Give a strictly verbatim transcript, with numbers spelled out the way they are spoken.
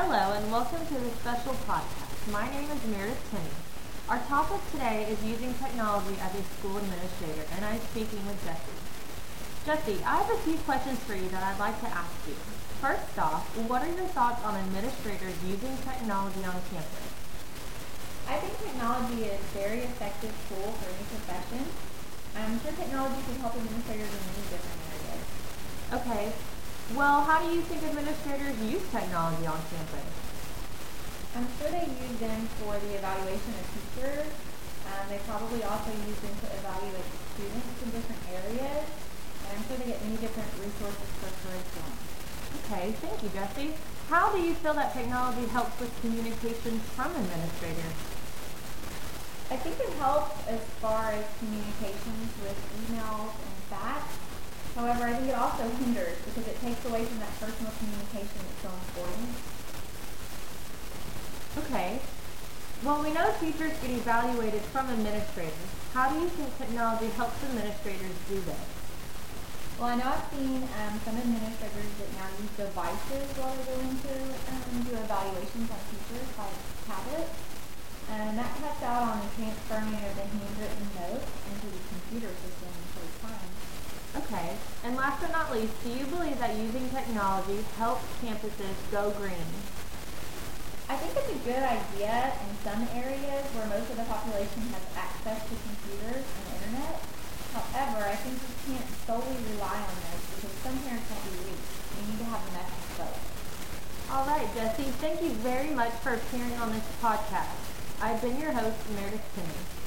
Hello and welcome to this special podcast. My name is Meredith Tenney. Our topic today is using technology as a school administrator, and I'm speaking with Jesse. Jesse, I have a few questions for you that I'd like to ask you. First off, what are your thoughts on administrators using technology on campus? I think technology is a very effective tool for any profession. I'm sure technology can help administrators in many different areas. Okay. Well, how do you think administrators use technology on campus? I'm sure they use them for the evaluation of teachers. Um, they probably also use them to evaluate students in different areas. And I'm sure they get many different resources for curriculum. Okay, thank you, Jesse. How do you feel that technology helps with communication from administrators? I think it helps as far as communications with emails and fax. However, I think it also hinders because it takes away from that personal communication that's so important. Okay. Well, we know teachers get evaluated from administrators. How do you think technology helps administrators do this? Well, I know I've seen um, some administrators that now use devices while they're going to um, do evaluations on teachers, like tablets. And that cuts out on the transferring of the handwritten notes into the computer system in short time. Okay, and last but not least, do you believe that using technology helps campuses go green? I think it's a good idea in some areas where most of the population has access to computers and the internet. However, I think you can't solely rely on this because some parents won't be reached. You need to have a message of both. All right, Jesse, thank you very much for appearing on this podcast. I've been your host, Meredith Tenney.